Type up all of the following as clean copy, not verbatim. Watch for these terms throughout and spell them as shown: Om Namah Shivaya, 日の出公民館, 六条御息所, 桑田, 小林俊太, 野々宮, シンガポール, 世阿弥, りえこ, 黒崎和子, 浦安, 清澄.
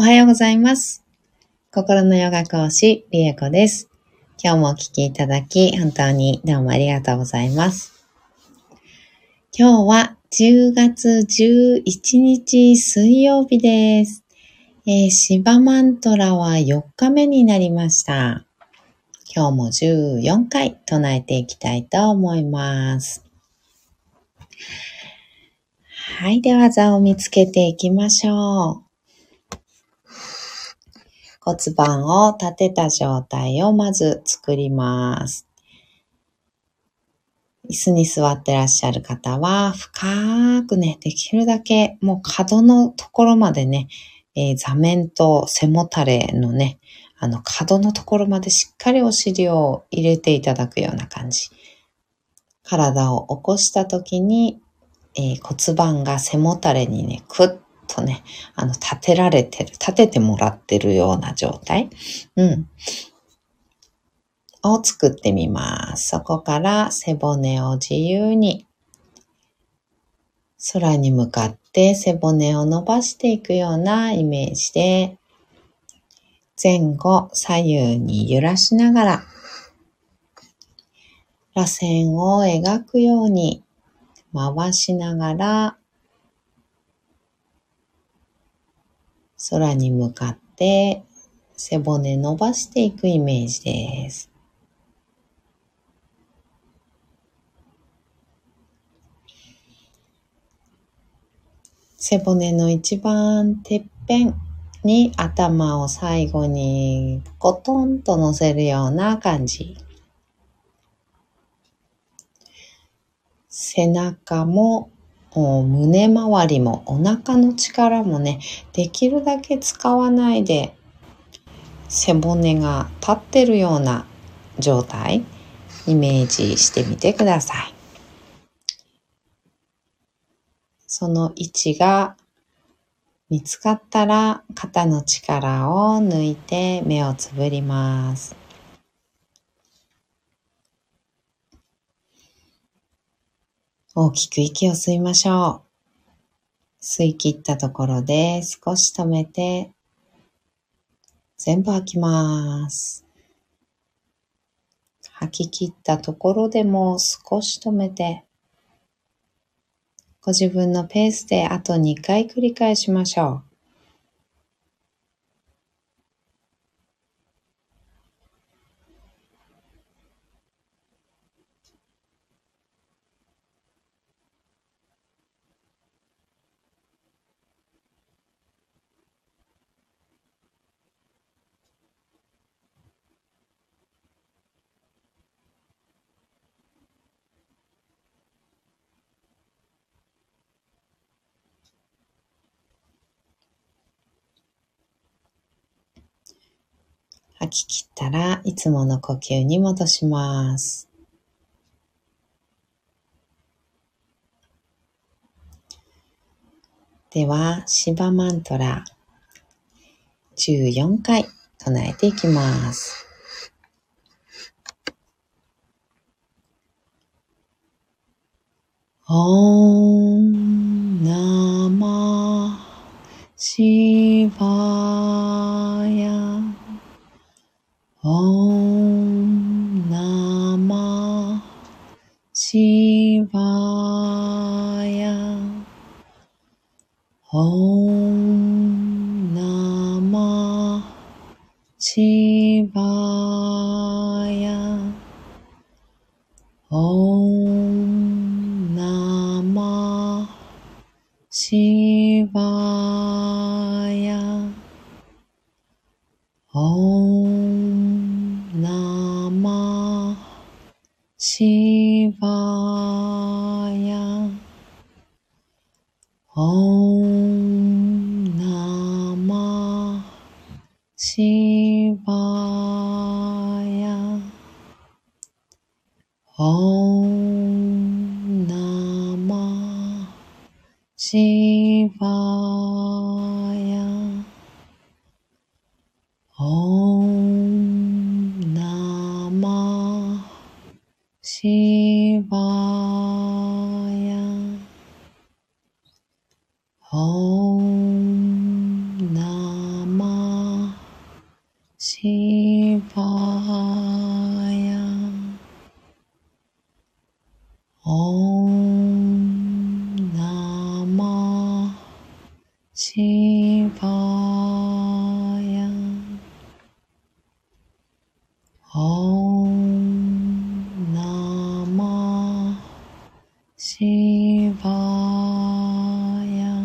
おはようございます。心のヨガ講師、りえこです。今日もお聞きいただき、本当にどうもありがとうございます。今日は10月11日水曜日です。シバマントラは4日目になりました。今日も14回唱えていきたいと思います。はい、では座を見つけていきましょう。骨盤を立てた状態をまず作ります。椅子に座ってらっしゃる方は深くね、できるだけもう角のところまでね、座面と背もたれのね、角のところまでしっかりお尻を入れていただくような感じ。体を起こしたときに、骨盤が背もたれにね、くっとね、立ててもらってるような状態、を作ってみます。そこから背骨を自由に空に向かって背骨を伸ばしていくようなイメージで、前後左右に揺らしながら、螺旋を描くように回しながら、空に向かって背骨伸ばしていくイメージです。背骨の一番てっぺんに頭を最後にゴトンと乗せるような感じ。背中も胸周りもお腹の力もね、できるだけ使わないで背骨が立ってるような状態、イメージしてみてください。その位置が見つかったら肩の力を抜いて目をつぶります。大きく息を吸いましょう。吸い切ったところで少し止めて全部吐きます。吐き切ったところでも少し止めてご自分のペースであと2回繰り返しましょう。吐き切ったらいつもの呼吸に戻します。では、シバマントラ14回唱えていきます。オムナマシバヤOm Namah Shivaya Om Namah Shivaya Om Namah Shivaya Shivaya Om Namah Shivaya Om Namah Shivaya Om Namah Shivaya Om Namah Shivaya. Om Namah Shivaya.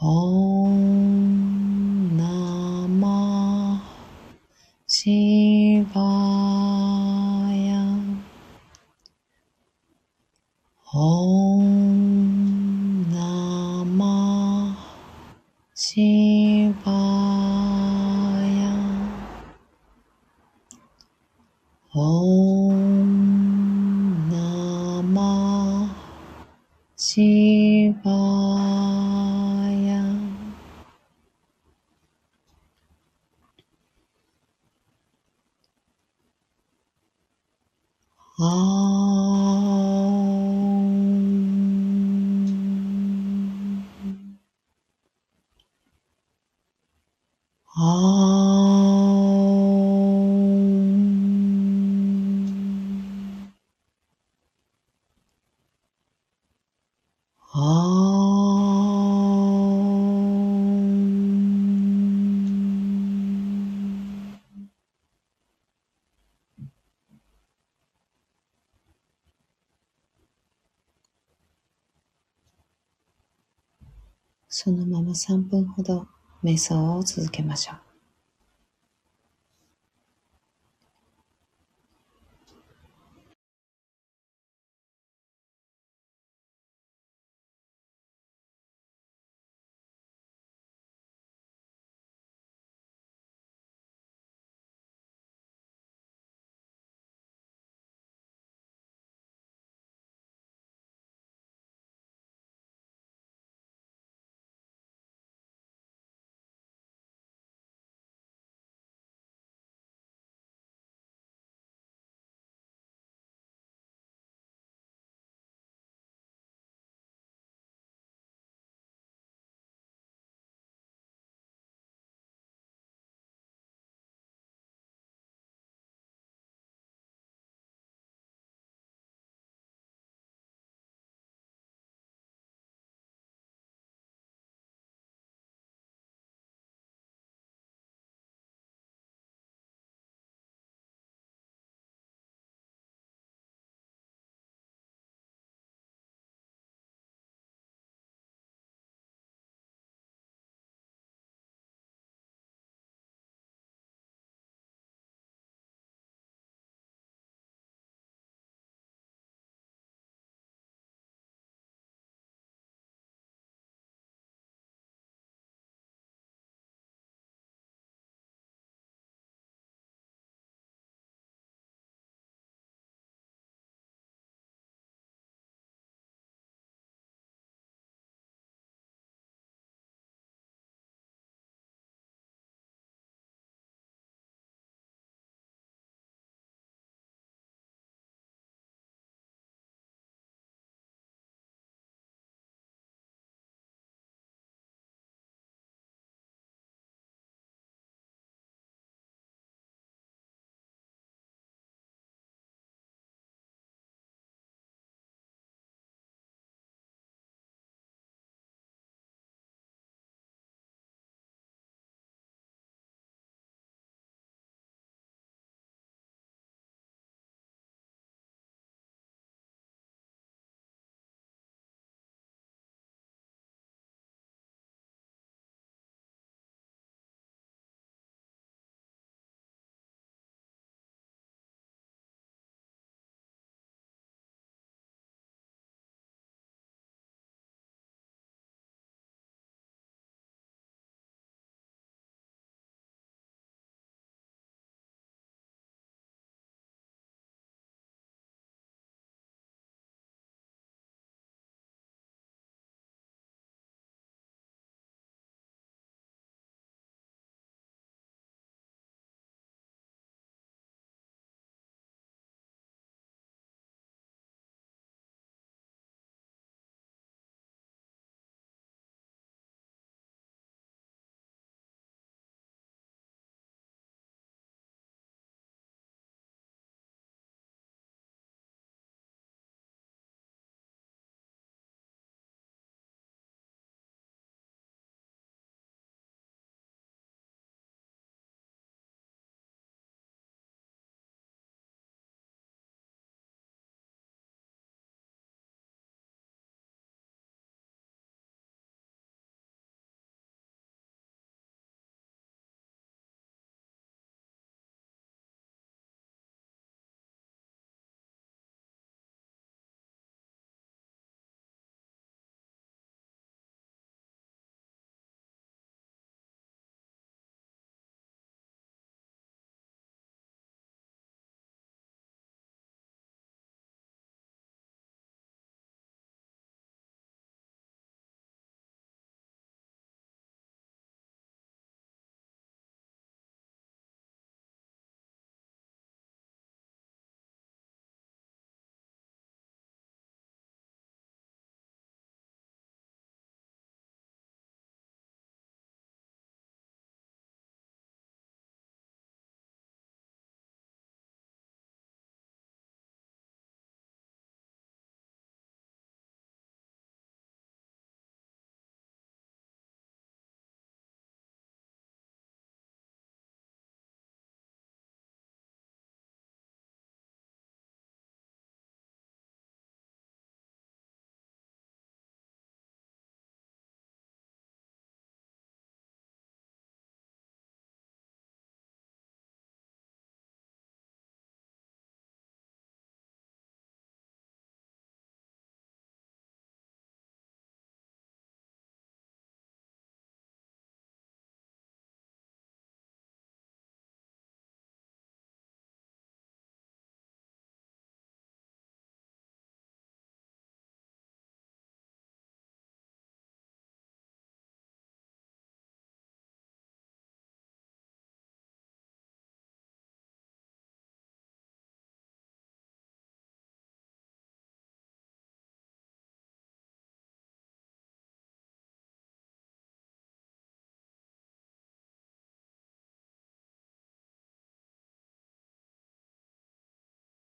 Om Namah Shivaya. Om Namah Shivaya. Om Namah Shivaya.そのまま3分ほど瞑想を続けましょう。